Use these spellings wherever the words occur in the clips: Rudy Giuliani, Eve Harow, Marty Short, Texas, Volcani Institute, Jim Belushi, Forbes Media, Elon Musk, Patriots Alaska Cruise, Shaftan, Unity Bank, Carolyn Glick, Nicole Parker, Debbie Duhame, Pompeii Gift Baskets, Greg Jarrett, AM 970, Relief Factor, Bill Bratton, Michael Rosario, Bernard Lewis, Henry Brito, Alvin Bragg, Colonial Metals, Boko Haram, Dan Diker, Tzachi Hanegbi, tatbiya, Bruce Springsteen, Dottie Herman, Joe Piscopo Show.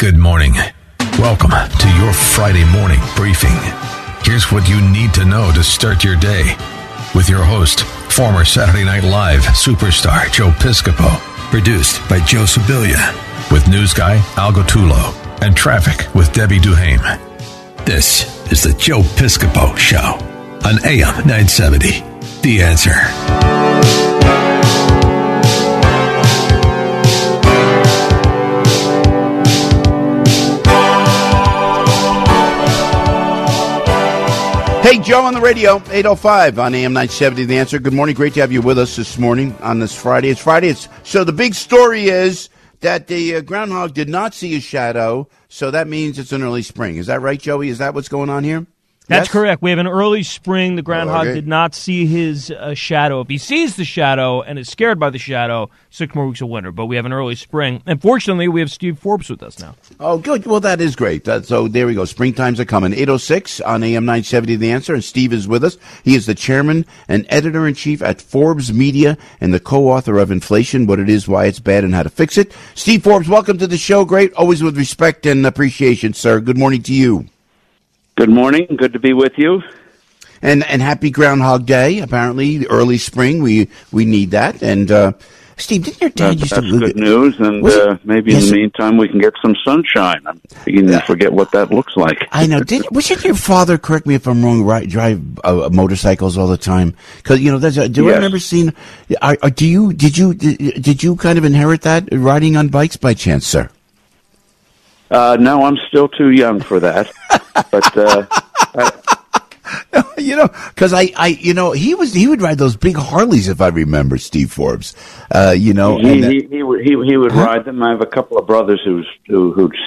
Good morning. Welcome to your Friday morning briefing. Here's what you need to know to start your day with your host, former Saturday Night Live superstar Joe Piscopo, produced by Joe Sibilia, with news guy Al Gottulo and traffic with Debbie Duhame. This is the Joe Piscopo Show on AM 970. The Answer. Hey, Joe on the radio, 805 on AM 970, The Answer. Good morning. Great to have you with us this morning on this Friday. It's Friday. So the big story is that the groundhog did not see his shadow, so that means it's an early spring. Is that right, Joey? Is that what's going on here? That's correct. We have an early spring. The groundhog did not see his shadow. If he sees the shadow and is scared by the shadow, 6 more weeks of winter. But we have an early spring. And fortunately, we have Steve Forbes with us now. Oh, good. Well, that is great. So there we go. Springtimes are coming. 806 on AM 970, The Answer. And Steve is with us. He is the chairman and editor-in-chief at Forbes Media and the co-author of Inflation, What It Is, Why It's Bad, and How to Fix It. Steve Forbes, welcome to the show. Great. Always with respect and appreciation, sir. Good morning to you. Good morning. Good to be with you. And happy Groundhog Day, apparently. Early spring, we need that. And, Steve, didn't your dad used to... That's good news, and maybe in the meantime we can get some sunshine. I'm beginning to forget what that looks like. I know. Wasn't your father, correct me if I'm wrong, drive motorcycles all the time? Because, you know, I remember seeing... Did you kind of inherit that, riding on bikes by chance, sir? No, I'm still too young for that. But he would ride those big Harleys, if I remember, Steve Forbes. He would ride them. I have a couple of brothers who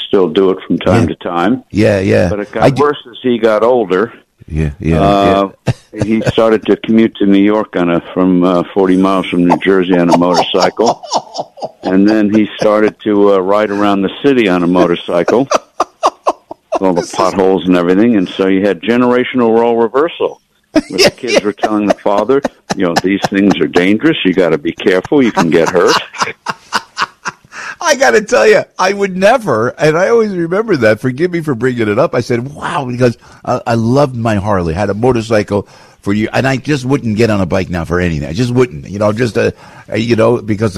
still do it from time to time. Yeah, yeah. But it got worse as he got older. Yeah. He started to commute to New York from 40 miles from New Jersey on a motorcycle, and then he started to ride around the city on a motorcycle, all the potholes and everything, and so you had generational role reversal. The kids were telling the father, you know, these things are dangerous, you got to be careful, you can get hurt. I got to tell you, I would never, and I always remember that. Forgive me for bringing it up. I said, wow, because I loved my Harley, had a motorcycle for years, and I just wouldn't get on a bike now for anything. I just wouldn't, because of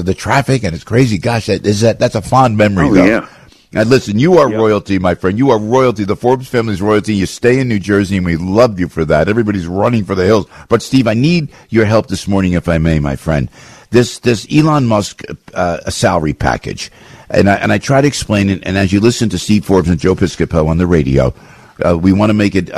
the traffic, and it's crazy. Gosh, that's a fond memory, though. Yeah. Now, listen, you are royalty, my friend. You are royalty. The Forbes family is royalty. You stay in New Jersey, and we love you for that. Everybody's running for the hills. But, Steve, I need your help this morning, if I may, my friend. This Elon Musk salary package, and I try to explain it, and as you listen to Steve Forbes and Joe Piscopo on the radio, we want to make it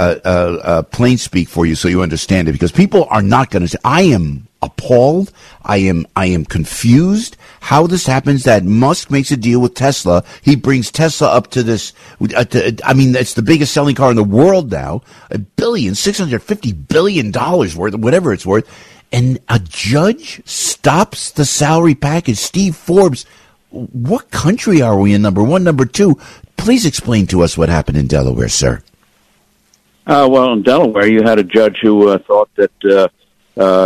plain speak for you so you understand it, because people are not going to say, I am appalled, I am confused how this happens that Musk makes a deal with Tesla. He brings Tesla up to this, it's the biggest selling car in the world now, $650 billion worth, whatever it's worth. And a judge stops the salary package. Steve Forbes, what country are we in, number one? Number two, please explain to us what happened in Delaware, sir. Well, in Delaware, you had a judge who thought that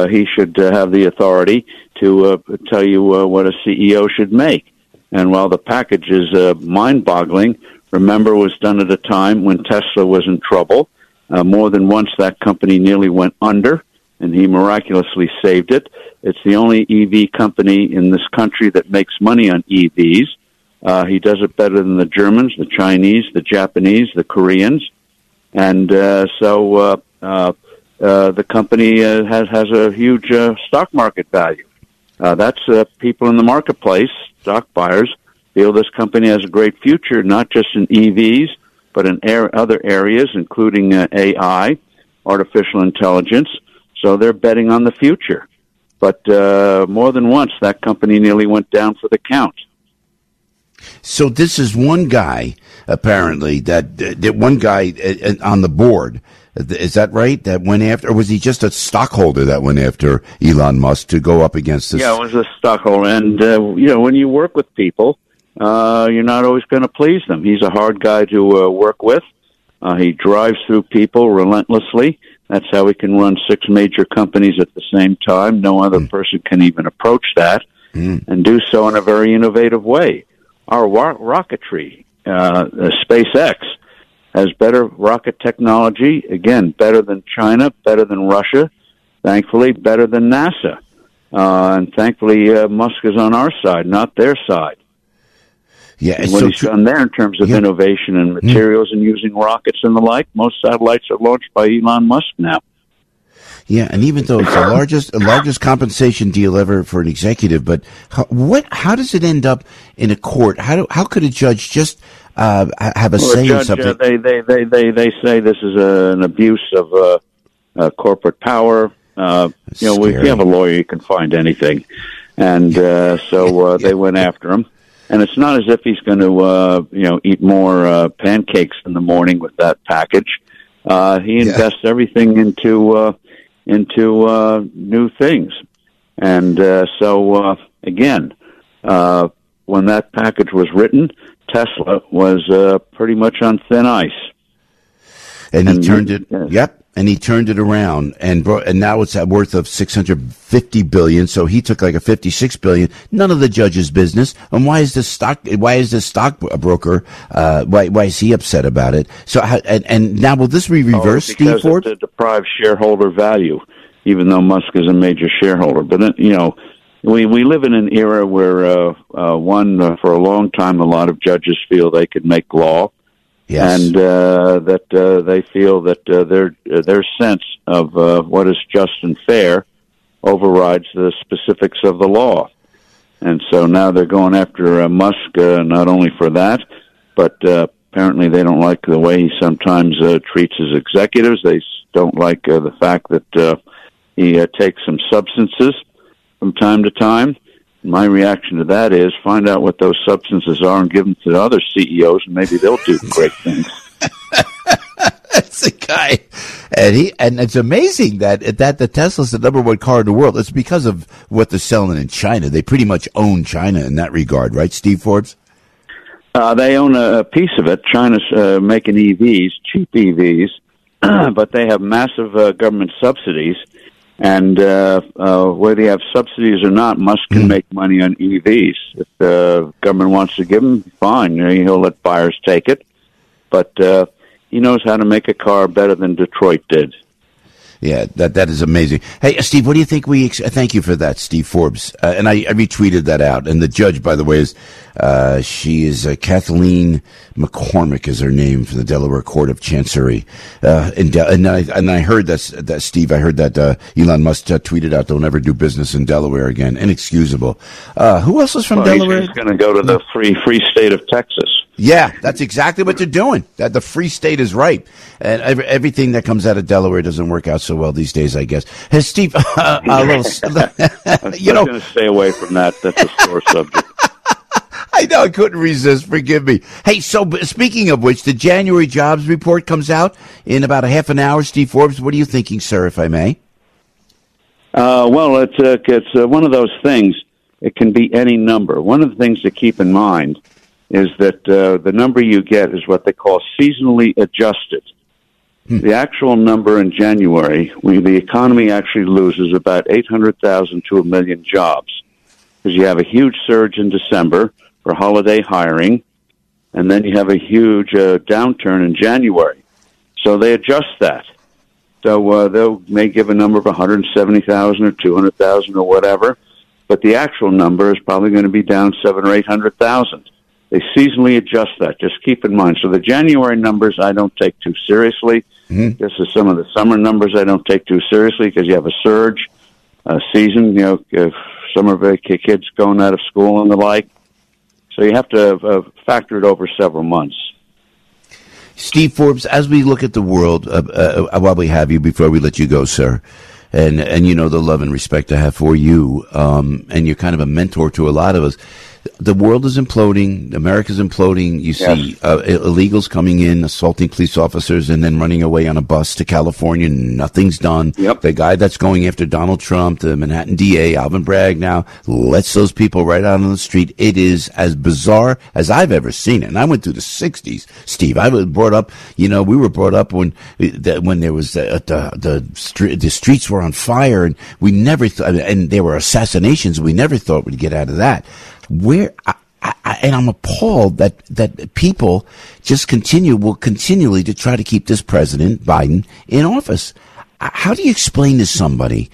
he should have the authority to tell you what a CEO should make. And while the package is mind-boggling, remember, it was done at a time when Tesla was in trouble. More than once, that company nearly went under, and he miraculously saved it. It's the only EV company in this country that makes money on EVs. He does it better than the Germans, the Chinese, the Japanese, the Koreans. And so the company has a huge stock market value. That's people in the marketplace, stock buyers, feel this company has a great future, not just in EVs, but in other areas, including AI, artificial intelligence. So they're betting on the future. But more than once, that company nearly went down for the count. So this is one guy, apparently, that one guy on the board, is that right, that went after, or was he just a stockholder that went after Elon Musk to go up against this? Yeah, it was a stockholder. And, when you work with people, you're not always going to please them. He's a hard guy to work with. He drives through people relentlessly. That's how he can run six major companies at the same time. No other person can even approach that and do so in a very innovative way. Our rocketry, SpaceX, has better rocket technology, again, better than China, better than Russia, thankfully, better than NASA. And thankfully, Musk is on our side, not their side. Yeah, and what he's done there in terms of innovation and materials and using rockets and the like, most satellites are launched by Elon Musk now. Yeah, and even though it's the largest compensation deal ever for an executive, but how does it end up in a court? How could a judge just have a say in something? They say this is an abuse of corporate power. If you have a lawyer, you can find anything, and they went after him. And it's not as if he's going to eat more pancakes in the morning with that package. He invests everything into new things. And so, when that package was written, Tesla was pretty much on thin ice. And he turned it around, and now it's worth of $650 billion, so he took like a $56 billion. None of the judge's business. And why is this stockbroker, why is he upset about it? So, and now will this be reversed, Steve Forbes? Because it deprives shareholder value, even though Musk is a major shareholder. But, we live in an era where, for a long time, a lot of judges feel they could make law. Yes. And that they feel that their sense of what is just and fair overrides the specifics of the law. And so now they're going after Musk not only for that, but apparently they don't like the way he sometimes treats his executives. They don't like the fact that he takes some substances from time to time. My reaction to that is find out what those substances are and give them to the other CEOs, and maybe they'll do great things. That's the guy. And it's amazing that the Tesla's the number one car in the world. It's because of what they're selling in China. They pretty much own China in that regard, right, Steve Forbes? They own a piece of it. China's making EVs, cheap EVs, but they have massive government subsidies. And whether you have subsidies or not, Musk can make money on EVs. If the government wants to give them, fine. He'll let buyers take it. But he knows how to make a car better than Detroit did. Yeah, that is amazing. Hey, Steve, what do you think thank you for that, Steve Forbes. And I retweeted that out. And the judge, by the way, is Kathleen McCormick is her name for the Delaware Court of Chancery. And I heard that Steve, Elon Musk tweeted out, they'll never do business in Delaware again. Inexcusable. Who else is from Delaware? He's going to go to the free state of Texas. Yeah, that's exactly what they're doing. That the free state is right, and everything that comes out of Delaware doesn't work out so well these days, I guess. Hey, Steve, I'm going to stay away from that. That's a sore subject. I know, I couldn't resist. Forgive me. Hey, so speaking of which, the January jobs report comes out in about a half an hour. Steve Forbes, what are you thinking, sir? If I may. Well, it's one of those things. It can be any number. One of the things to keep in mind is that the number you get is what they call seasonally adjusted. The actual number in January, the economy actually loses about 800,000 to 1 million jobs because you have a huge surge in December for holiday hiring, and then you have a huge downturn in January. So they adjust that. So they may give a number of 170,000 or 200,000 or whatever, but the actual number is probably going to be down 700,000 or 800,000. They seasonally adjust that. Just keep in mind. So the January numbers I don't take too seriously. This is some of the summer numbers I don't take too seriously because you have a surge season, summer kids going out of school and the like. So you have to factor it over several months. Steve Forbes, as we look at the world, while we have you, before we let you go, sir, and the love and respect I have for you, and you're kind of a mentor to a lot of us, The world is imploding. America's imploding. You see illegals coming in, assaulting police officers, and then running away on a bus to California. Nothing's done. Yep. The guy that's going after Donald Trump, the Manhattan DA, Alvin Bragg now, lets those people right out on the street. It is as bizarre as I've ever seen it. And I went through the 60s, Steve. I was brought up, we were brought up when there was the streets were on fire, and we never and there were assassinations. We never thought we'd get out of that. And I'm appalled that people just will continually to try to keep this President Biden in office. How do you explain to somebody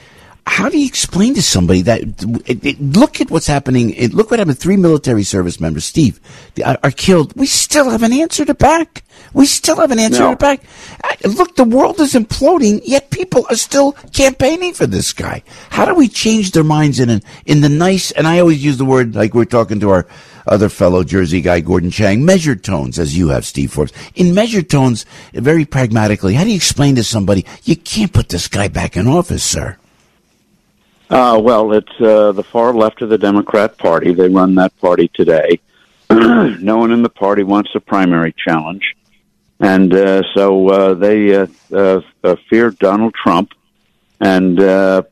that look at what's happening? Look what happened. 3 military service members, Steve, are killed. We still have an answer to back. We still have an answer back. Look, the world is imploding, yet people are still campaigning for this guy. How do we change their minds in the nice? And I always use the word, like we're talking to our other fellow Jersey guy, Gordon Chang, measured tones, as you have, Steve Forbes. In measured tones, very pragmatically, how do you explain to somebody you can't put this guy back in office, sir? Well, it's the far left of the Democrat Party. They run that party today. No one in the party wants a primary challenge. And so they fear Donald Trump. And so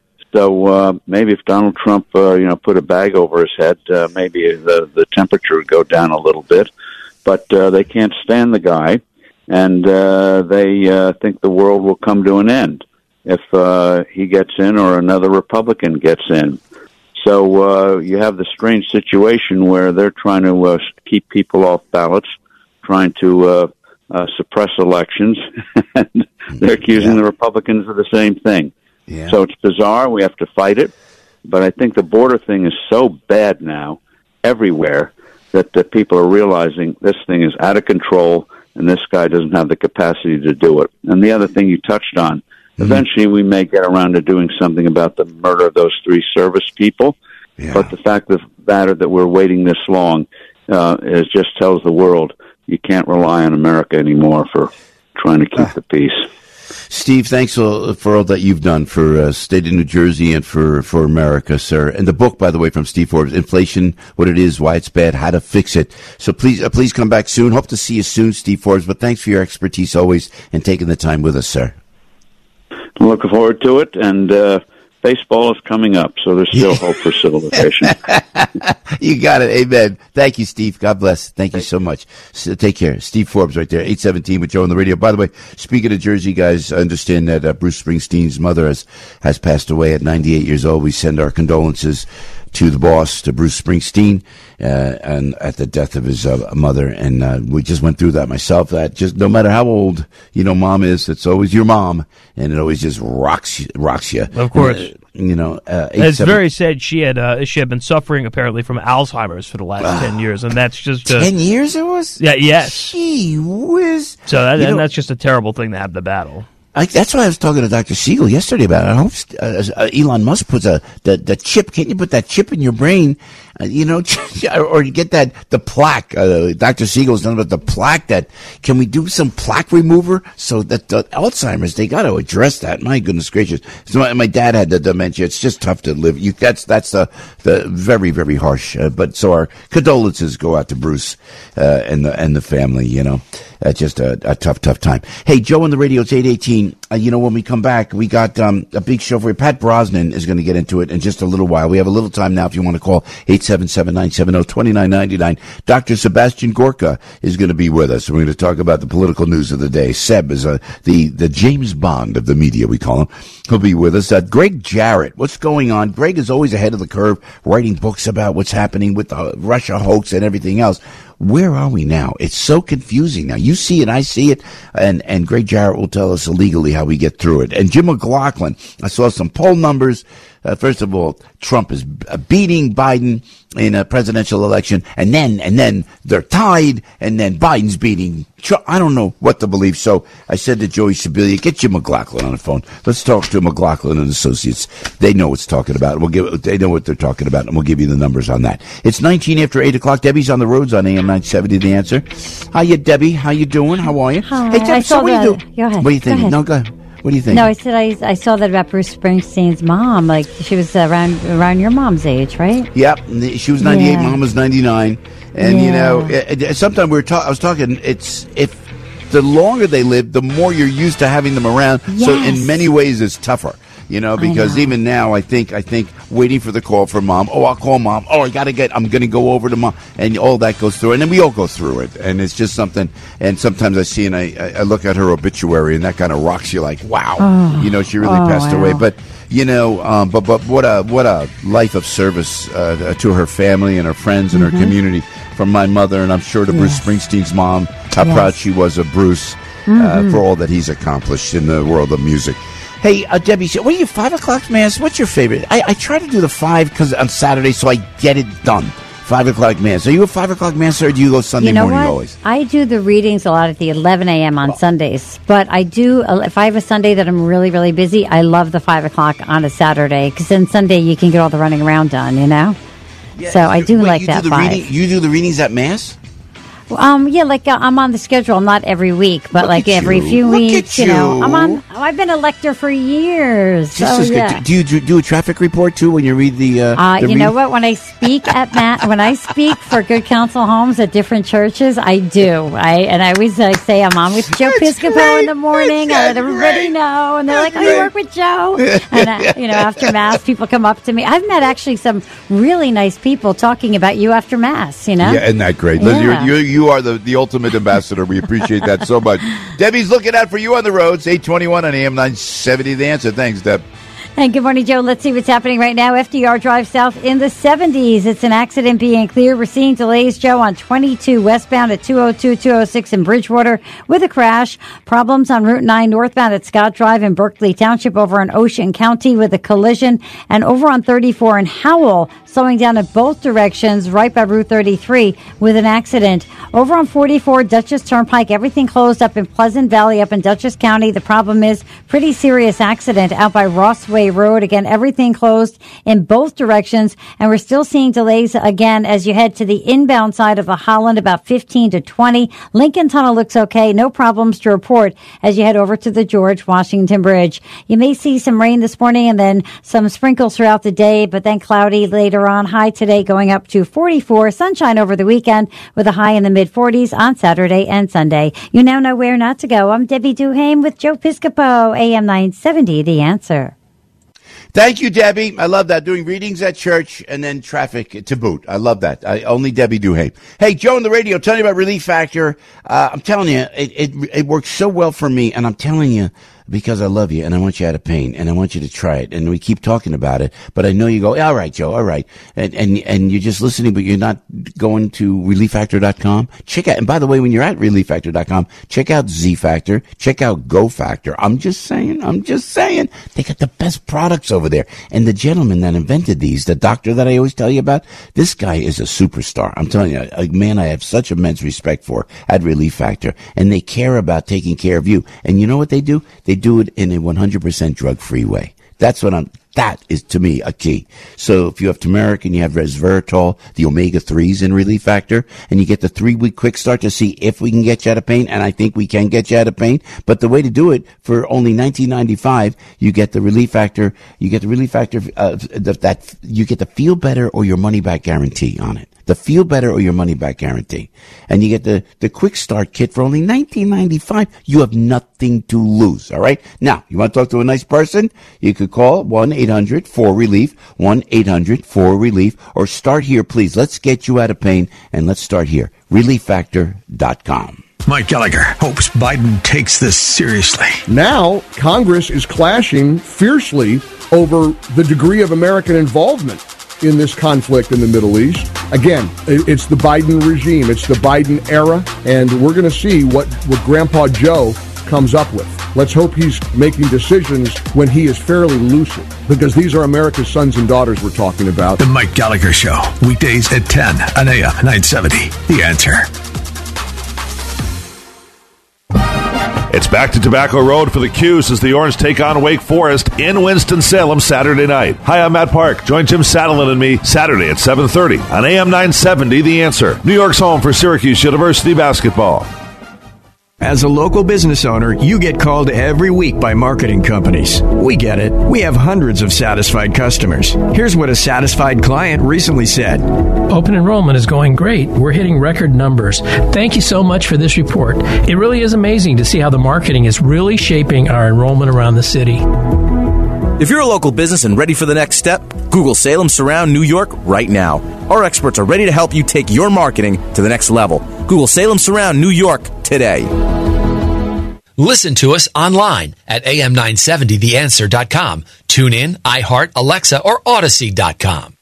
maybe if Donald Trump, put a bag over his head, maybe the temperature would go down a little bit. But they can't stand the guy. And they think the world will come to an end if he gets in or another Republican gets in. So you have the strange situation where they're trying to keep people off ballots, trying to suppress elections, and they're accusing the Republicans of the same thing. Yeah. So it's bizarre. We have to fight it. But I think the border thing is so bad now everywhere that the people are realizing this thing is out of control, and this guy doesn't have the capacity to do it. And the other thing you touched on, eventually, we may get around to doing something about the murder of those 3 service people. Yeah. But the fact of the matter that we're waiting this long is just tells the world you can't rely on America anymore for trying to keep the peace. Steve, thanks for all that you've done for state of New Jersey and for America, sir. And the book, by the way, from Steve Forbes, Inflation, What It Is, Why It's Bad, How to Fix It. So please come back soon. Hope to see you soon, Steve Forbes. But thanks for your expertise always and taking the time with us, sir. I'm looking forward to it, and baseball is coming up, so there's still hope for civilization. You got it. Amen. Thank you, Steve. God bless. Thank you so much. So, take care. Steve Forbes right there, 817 with Joe on the radio. By the way, speaking of Jersey, guys, I understand that Bruce Springsteen's mother has passed away at 98 years old. We send our condolences to the boss, to Bruce Springsteen, and at the death of his mother. And we just went through that myself. That just, no matter how old, mom is, it's always your mom, and it always just rocks you. Of course. And, it's very sad. She had been suffering apparently from Alzheimer's for the last 10 years, and that's just 10 years it was. Yeah, yes. Gee whiz. So that's just a terrible thing to have to battle. That's why I was talking to Dr. Siegel yesterday about it. I hope Elon Musk puts the chip. Can't you put that chip in your brain? Or you get the plaque. Dr. Siegel's done about the plaque. That can we do some plaque remover so that the Alzheimer's, they got to address that. My goodness gracious! So my dad had the dementia. It's just tough to live. That's the very, very harsh. But so our condolences go out to Bruce and the family. That's just a tough time. Hey, Joe on the radio. It's 8:18. When we come back, we got a big show for you. Pat Brosnan is going to get into it in just a little while. We have a little time now. If you want to call 877-970-2999, Dr. Sebastian Gorka is going to be with us. We're going to talk about the political news of the day. Seb is the James Bond of the media, we call him. He'll be with us. Greg Jarrett, what's going on? Greg is always ahead of the curve, writing books about what's happening with the Russia hoax and everything else. Where are we now? It's so confusing now. You see it, I see it, and Greg Jarrett will tell us illegally how we get through it. And Jim McLaughlin, I saw some poll numbers. First of all, Trump is beating Biden in a presidential election, and then they're tied, and then Biden's beating Trump. I don't know what to believe. So I said to Joey Sibilia, get Jim McLaughlin on the phone. Let's talk to McLaughlin and Associates. They know what's talking about. They know what they're talking about, and we'll give you the numbers on that. It's 19 after 8 o'clock. Debbie's on the roads on AM 970, The Answer. Hiya, Debbie. How you doing? How are you? Hi. Hey, Debbie, so what do you do? Go ahead. What do you think? No, go ahead. What do you think? No, I said I saw that about Bruce Springsteen's mom. Like, she was around your mom's age, right? Yep. She was 98. Yeah. Mom was 99. And, yeah. You know, sometimes I was talking, it's if the longer they live, the more you're used to having them around. Yes. So in many ways, it's tougher. You know, because even now, I think waiting for the call from mom. Oh, I'll call mom. Oh, I'm going to go over to mom. And all that goes through. And then we all go through it. And it's just something. And sometimes I see and I look at her obituary and that kind of rocks you like, wow. Oh, you know, she really passed away. But, you know, but what a life of service to her family and her friends and her community. From my mother and I'm sure to Bruce Springsteen's mom, how proud she was of Bruce for all that he's accomplished in the world of music. Hey, Debbie, what are you, 5 o'clock, Mass? What's your favorite? I try to do the 5 because on Saturday, so I get it done. 5 o'clock Mass. Are you a 5 o'clock Mass or do you go Sunday morning what? Always? I do the readings a lot at the 11 a.m. on Sundays. But I do, if I have a Sunday that I'm really, really busy, I love the 5 o'clock on a Saturday because then Sunday you can get all the running around done, you know? Yeah, so I do like that 5. You do the readings at Mass? Yeah, like I'm on the schedule. I'm not every week, but every few weeks, you know. I've been a lector for years. Do you do a traffic report too when you read the? Know what? When I speak at when I speak for Good Counsel Homes at different churches, I do. I always say I'm on with Joe Piscopo in the morning. I let everybody know, and they're "Oh, you work with Joe?" And after Mass, people come up to me. I've met actually some really nice people talking about you after Mass. You know, yeah, isn't that great? Yeah. You are the ultimate ambassador. We appreciate that so much. Debbie's looking out for you on the roads. 821 on AM 970. The Answer. Thanks, Deb. And good morning, Joe. Let's see what's happening right now. FDR Drive south in the 70s. It's an accident being clear. We're seeing delays, Joe, on 22 westbound at 202, 206 in Bridgewater with a crash. Problems on Route 9 northbound at Scott Drive in Berkeley Township over in Ocean County with a collision. And over on 34 in Howell, slowing down in both directions right by Route 33 with an accident. Over on 44 Dutchess Turnpike, everything closed up in Pleasant Valley up in Dutchess County. The problem is pretty serious accident out by Ross Way Road. Again, everything closed in both directions, and we're still seeing delays again as you head to the inbound side of the Holland, about 15 to 20. Lincoln Tunnel looks okay. No problems to report as you head over to the George Washington Bridge. You may see some rain this morning and then some sprinkles throughout the day, but then cloudy later on. High today going up to 44. Sunshine over the weekend with a high in the mid-40s on Saturday and Sunday. You now know where not to go. I'm Debbie Duhame with Joe Piscopo, AM 970, The Answer. Thank you, Debbie. I love that. Doing readings at church and then traffic to boot. I love that. Only Debbie Duhame. Hey, Joe on the radio, telling you about Relief Factor. I'm telling you, it works so well for me, and I'm telling you, because I love you and I want you out of pain and I want you to try it. And we keep talking about it, but I know you go, all right, Joe, all right. And you're just listening, but you're not going to ReliefFactor.com. Check out, and by the way, when you're at ReliefFactor.com, check out Z Factor, check out Go Factor. I'm just saying, they got the best products over there. And the gentleman that invented these, the doctor that I always tell you about, this guy is a superstar. I'm telling you, a man I have such immense respect for at Relief Factor. And they care about taking care of you. And you know what they do? They do it in a 100% drug-free way. That is, to me, a key. So if you have turmeric and you have resveratrol, the omega-3s in Relief Factor, and you get the 3-week quick start to see if we can get you out of pain, and I think we can get you out of pain. But the way to do it, for only $19.95, you get the feel better or your money back guarantee on it. The feel better or your money back guarantee. And you get the quick start kit for only $19.95. You have nothing to lose. All right. Now, you want to talk to a nice person? You could call 1-800-4RELIEF, 1-800-4RELIEF, or start here, please. Let's get you out of pain and let's start here. ReliefFactor.com. Mike Gallagher hopes Biden takes this seriously. Now, Congress is clashing fiercely over the degree of American involvement in this conflict in the Middle East. Again, it's the Biden regime. It's the Biden era. And we're going to see what Grandpa Joe comes up with. Let's hope he's making decisions when he is fairly lucid, because these are America's sons and daughters we're talking about. The Mike Gallagher Show, weekdays at 10 on AM 970. The Answer. It's back to Tobacco Road for the Qs as the Orange take on Wake Forest in Winston-Salem Saturday night. Hi, I'm Matt Park. Join Jim Sadlin and me Saturday at 7:30 on AM 970, The Answer. New York's home for Syracuse University basketball. As a local business owner, you get called every week by marketing companies. We get it. We have hundreds of satisfied customers. Here's what a satisfied client recently said. Open enrollment is going great. We're hitting record numbers. Thank you so much for this report. It really is amazing to see how the marketing is really shaping our enrollment around the city. If you're a local business and ready for the next step, Google Salem Surround New York right now. Our experts are ready to help you take your marketing to the next level. Google Salem Surround New York today. Listen to us online at am970theanswer.com. Tune in, iHeart, Alexa, or Odyssey.com.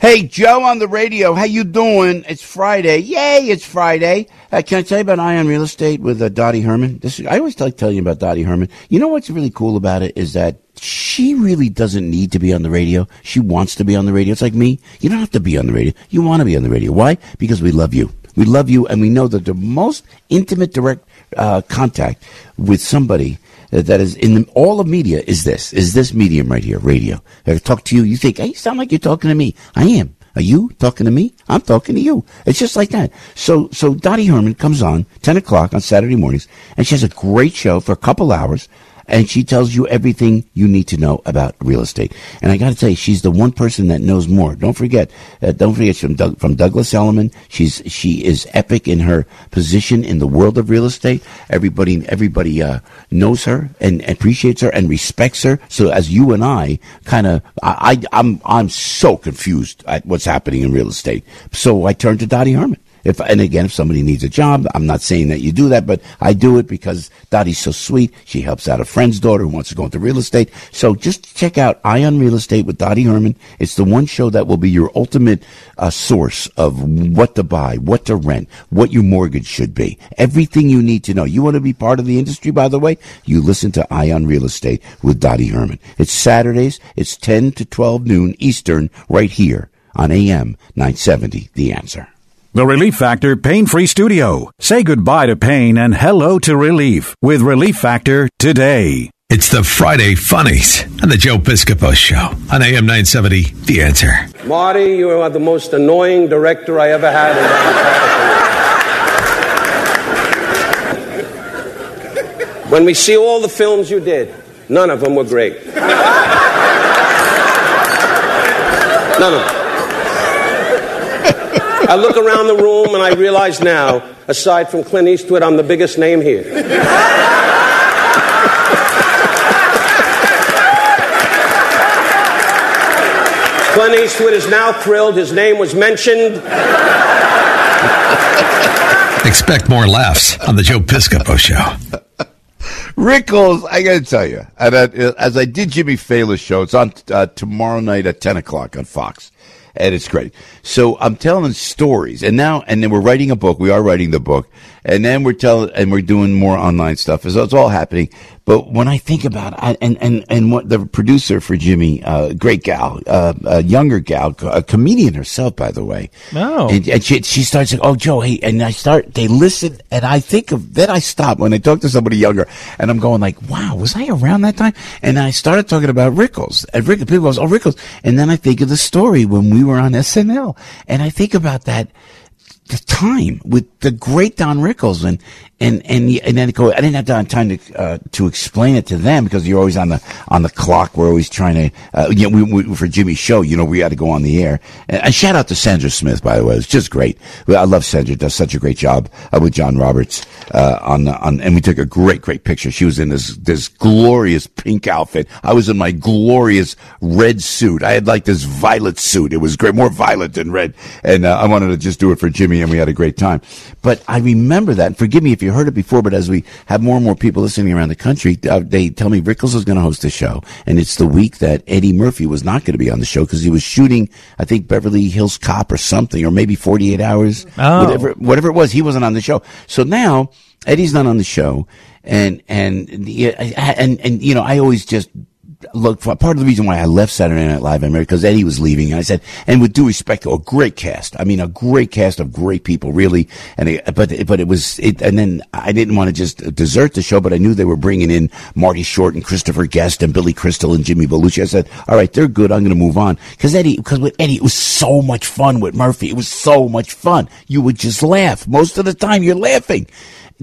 Hey, Joe on the radio. How you doing? It's Friday. Yay, it's Friday. Can I tell you about Ion Real Estate with Dottie Herman? I always like telling you about Dottie Herman. You know what's really cool about it is that she really doesn't need to be on the radio. She wants to be on the radio. It's like me. You don't have to be on the radio. You want to be on the radio. Why? Because we love you. We love you, and we know that the most intimate, direct contact with somebody that is in all of media is this medium right here, radio. I talk to you. You think, hey, you sound like you're talking to me. I am. Are you talking to me? I'm talking to you. It's just like that. So Dottie Herman comes on 10 o'clock on Saturday mornings, and she has a great show for a couple hours. And she tells you everything you need to know about real estate. And I got to tell you, she's the one person that knows more. Don't forget, she's from Douglas Elliman. She is epic in her position in the world of real estate. Everybody knows her and appreciates her and respects her. So as you and I kind of, I'm so confused at what's happening in real estate. So I turned to Dottie Herman. If somebody needs a job, I'm not saying that you do that, but I do it because Dottie's so sweet. She helps out a friend's daughter who wants to go into real estate. So just check out Ion Real Estate with Dottie Herman. It's the one show that will be your ultimate source of what to buy, what to rent, what your mortgage should be, everything you need to know. You want to be part of the industry, by the way? You listen to Ion Real Estate with Dottie Herman. It's Saturdays. It's 10 to 12 noon Eastern right here on AM 970, The Answer. The Relief Factor Pain-Free Studio. Say goodbye to pain and hello to relief with Relief Factor today. It's the Friday Funnies on the Joe Piscopo Show on AM 970, The Answer. Marty, you are the most annoying director I ever had in my life. When we see all the films you did, none of them were great. None of them. I look around the room and I realize now, aside from Clint Eastwood, I'm the biggest name here. Clint Eastwood is now thrilled. His name was mentioned. Expect more laughs on the Joe Piscopo Show. Rickles, I got to tell you, as I did Jimmy Fallon's show, it's on tomorrow night at 10 o'clock on Fox. And it's great. So I'm telling stories, and then we're writing a book. We are writing the book, and then we're doing more online stuff. So it's all happening. But when I think about it, and what the producer for Jimmy, great gal, a younger gal, a comedian herself, by the way. No. And she starts saying, "Oh, Joe, hey," and they listen, and I think of, then I stop when I talk to somebody younger, and I'm going like, wow, was I around that time? And I started talking about Rickles, and people goes, oh, Rickles. And then I think of the story when we were on SNL, and I think about that. The time with the great Don Rickles and then go. I didn't have time to explain it to them because you're always on the clock. We're always trying to we for Jimmy's show. You know, we had to go on the air. And shout out to Sandra Smith, by the way. It's just great. I love Sandra. Does such a great job with John Roberts and we took a great picture. She was in this glorious pink outfit. I was in my glorious red suit. I had like this violet suit. It was great, more violet than red. And I wanted to just do it for Jimmy. And we had a great time. But I remember that. And forgive me if you heard it before, but as we have more and more people listening around the country, they tell me Rickles is going to host the show. And it's the week that Eddie Murphy was not going to be on the show because he was shooting, I think, Beverly Hills Cop or something, or maybe 48 Hours. Oh. Whatever it was, he wasn't on the show. So now Eddie's not on the show. And you know, I always just look, part of the reason why I left Saturday Night Live in America, because Eddie was leaving, and I said, and with due respect, a great cast of great people, really, and then I didn't want to just desert the show, but I knew they were bringing in Marty Short and Christopher Guest and Billy Crystal and Jimmy Belushi. I said, all right, they're good, I'm going to move on, because with Eddie, it was so much fun with Murphy, it was so much fun, you would just laugh, most of the time you're laughing.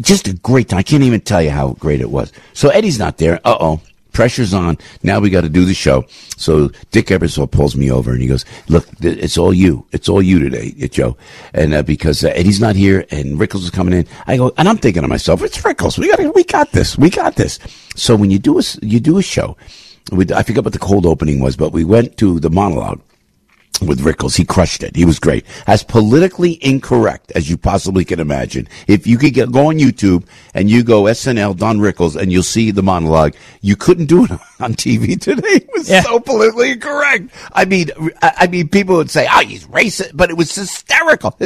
just a great time. I can't even tell you how great it was. So Eddie's not there. Uh-oh. Pressure's on. Now we got to do the show. So Dick Ebersol pulls me over and he goes, look, it's all you. It's all you today, Joe. And because Eddie's not here and Rickles is coming in, I go, and I'm thinking to myself, it's Rickles. We got this. So when you do a show, I forget what the cold opening was, but we went to the monologue with Rickles. He crushed it. He was great. As politically incorrect as you possibly can imagine. If you could go on YouTube and you go SNL Don Rickles and you'll see the monologue. You couldn't do it on TV today. It was so politically incorrect. I mean, people would say, oh, he's racist, but it was hysterical.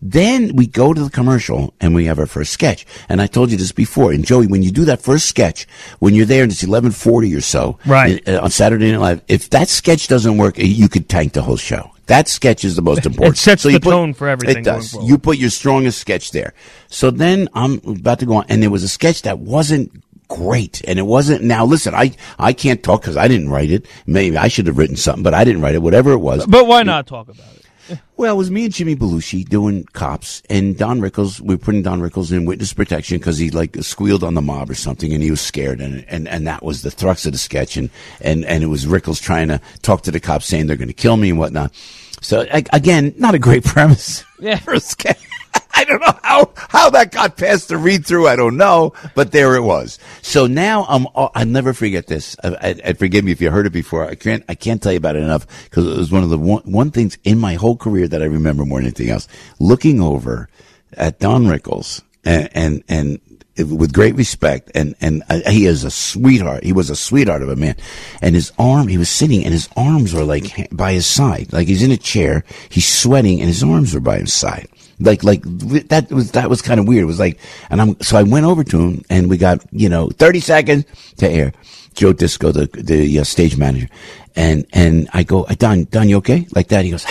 Then we go to the commercial and we have our first sketch. And I told you this before. And Joey, when you do that first sketch, when you're there and it's 11:40 or so, right, on Saturday Night Live, if that sketch doesn't work, you could tank the whole show. That sketch is the most important. It sets the tone for everything. It does. You put your strongest sketch there. So then I'm about to go on, and there was a sketch that wasn't great, and it wasn't. Now listen, I can't talk because I didn't write it. Maybe I should have written something, but I didn't write it. Whatever it was. But why not talk about it? Well, it was me and Jimmy Belushi doing cops, and Don Rickles. We were putting Don Rickles in witness protection because he like squealed on the mob or something, and he was scared, and that was the thrust of the sketch, and it was Rickles trying to talk to the cops, saying they're going to kill me and whatnot. So again, not a great premise for a sketch. I don't know how that got past the read-through. I don't know, but there it was. So now I'll never forget this. I forgive me if you heard it before. I can't tell you about it enough because it was one of the one things in my whole career that I remember more than anything else. Looking over at Don Rickles and with great respect, and he is a sweetheart. He was a sweetheart of a man. And he was sitting, and his arms were like by his side. Like he's in a chair, he's sweating, and his arms were by his side. Like that was kind of weird. It was like, so I went over to him, and we got 30 seconds to air. Joe Disco, the stage manager, and I go, Don, you okay? Like that. He goes,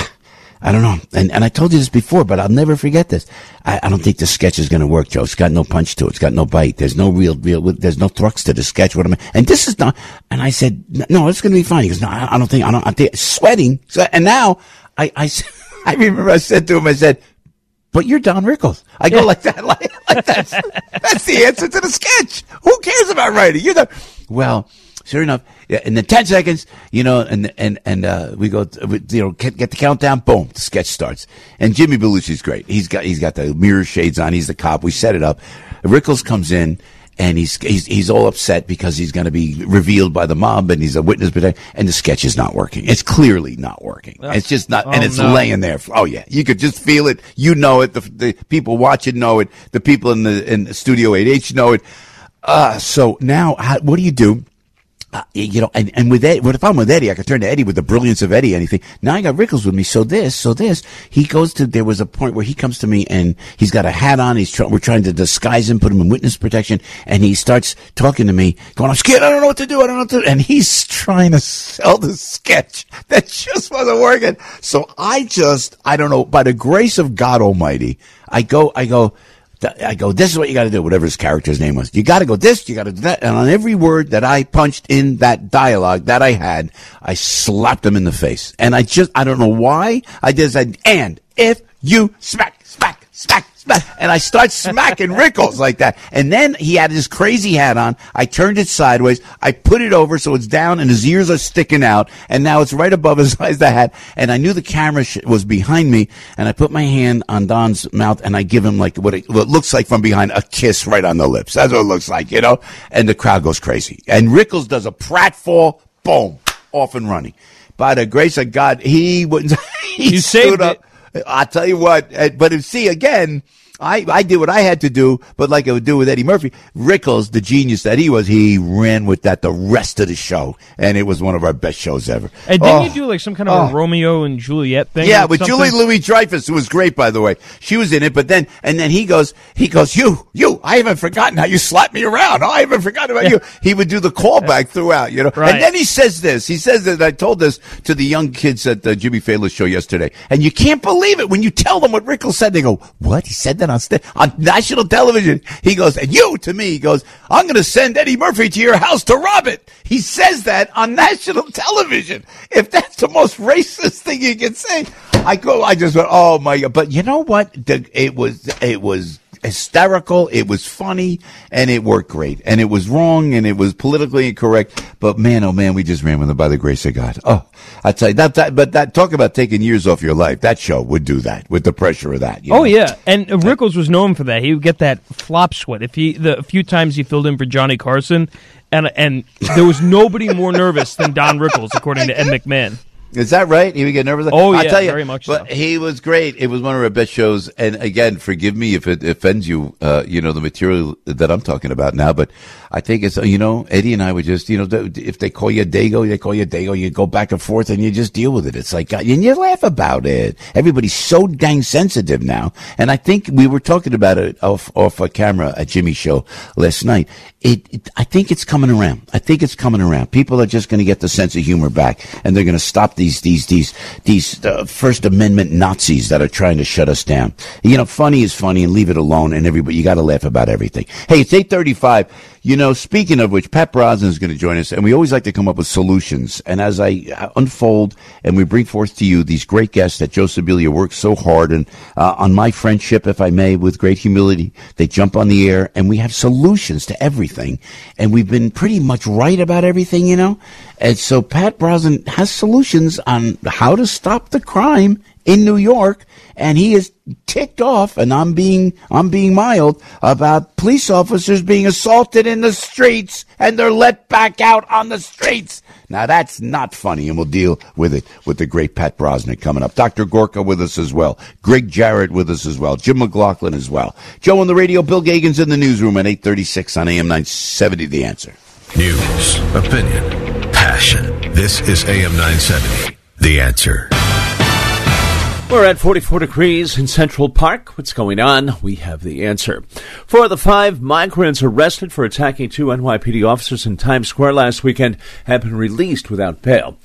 I don't know. And I told you this before, but I'll never forget this. I don't think the sketch is going to work, Joe. It's got no punch to it. It's got no bite. There's no real, there's no thrust to the sketch. And this is not, and I said, no, it's going to be fine. He goes, no, I don't think, sweating. And now I remember I said to him, but you're Don Rickles. I go like that. Like that's the answer to the sketch. Who cares about writing? You're the, well, sure enough. Yeah, in the 10 seconds, we go, get the countdown. Boom, the sketch starts. And Jimmy Belushi's great. He's got the mirror shades on. He's the cop. We set it up. Rickles comes in, and he's all upset because he's going to be revealed by the mob, and he's a witness, and the sketch is not working. It's clearly not working. It's just not, and it's laying there. Oh yeah, you could just feel it. You know it. The people watching know it. The people in the Studio 8H know it. So now, what do you do? And with Eddie, if I'm with Eddie, I could turn to Eddie with the brilliance of Eddie, anything. Now I got Rickles with me. So this, there was a point where he comes to me and he's got a hat on. We're trying to disguise him, put him in witness protection. And he starts talking to me going, I'm scared. I don't know what to do. And he's trying to sell the sketch that just wasn't working. So I don't know, by the grace of God Almighty, I go, this is what you got to do, whatever his character's name was. You got to go this, you got to do that. And on every word that I punched in that dialogue that I had, I slapped him in the face. And I don't know why. I just said, and if you smack. And I start smacking Rickles like that. And then he had his crazy hat on. I turned it sideways. I put it over so it's down and his ears are sticking out. And now it's right above his eyes, the hat. And I knew the camera was behind me. And I put my hand on Don's mouth and I give him like what it looks like from behind, a kiss right on the lips. That's what it looks like, And the crowd goes crazy. And Rickles does a pratfall, boom, off and running. By the grace of God, he stood up. I'll tell you what, but see, again, I did what I had to do, but like I would do with Eddie Murphy, Rickles, the genius that he was, he ran with that the rest of the show, and it was one of our best shows ever. And didn't you do like some kind of a Romeo and Juliet thing? Yeah, with Julie Louis-Dreyfus, who was great, by the way. She was in it, but then he goes, you, I haven't forgotten how you slapped me around. I haven't forgotten about you. He would do the callback throughout, Right. And then he says that I told this to the young kids at the Jimmy Fallon show yesterday, and you can't believe it when you tell them what Rickles said. They go, what? He said that? On national television, he goes, and you to me, he goes, I'm going to send Eddie Murphy to your house to rob it. He says that on national television. If that's the most racist thing you can say, I just went, oh my God. But you know what? It was hysterical, it was funny, and it worked great. And it was wrong, and it was politically incorrect. But man, oh man, we just ran with it by the grace of God. Oh, I tell you, that talk about taking years off your life. That show would do that with the pressure of that. You know? Yeah, and Rickles was known for that. He would get that flop sweat. The few times he filled in for Johnny Carson, and there was nobody more nervous than Don Rickles, according to Ed McMahon. Is that right? He would get nervous. Oh, yeah, I tell you, very much so. But he was great. It was one of our best shows. And again, forgive me if it offends you, the material that I'm talking about now. But I think it's, Eddie and I would just, if they call you Dago, you go back and forth and you just deal with it. It's like, and you laugh about it. Everybody's so dang sensitive now. And I think we were talking about it off a camera at Jimmy's show last night. I think it's coming around. People are just going to get the sense of humor back, and they're going to stop these First Amendment Nazis that are trying to shut us down. Funny is funny, and leave it alone. And everybody, you got to laugh about everything. Hey, it's 8:35. Speaking of which, Pat Brosnan is going to join us, and we always like to come up with solutions. And as I unfold and we bring forth to you these great guests that Joe Sibilia works so hard and on my friendship, if I may, with great humility, they jump on the air and we have solutions to everything. And we've been pretty much right about everything, And so Pat Brosnan has solutions on how to stop the crime in New York, and he is ticked off, and I'm being mild, about police officers being assaulted in the streets, and they're let back out on the streets. Now that's not funny, and we'll deal with it with the great Pat Brosnan coming up. Dr. Gorka with us as well. Greg Jarrett with us as well. Jim McLaughlin as well. Joe on the radio, Bill Gagan's in the newsroom at 8:36 on AM 970, The Answer. News, opinion, passion. This is AM 970, The Answer. We're at 44 degrees in Central Park. What's going on? We have the answer. 4 of the 5 migrants arrested for attacking 2 NYPD officers in Times Square last weekend have been released without bail.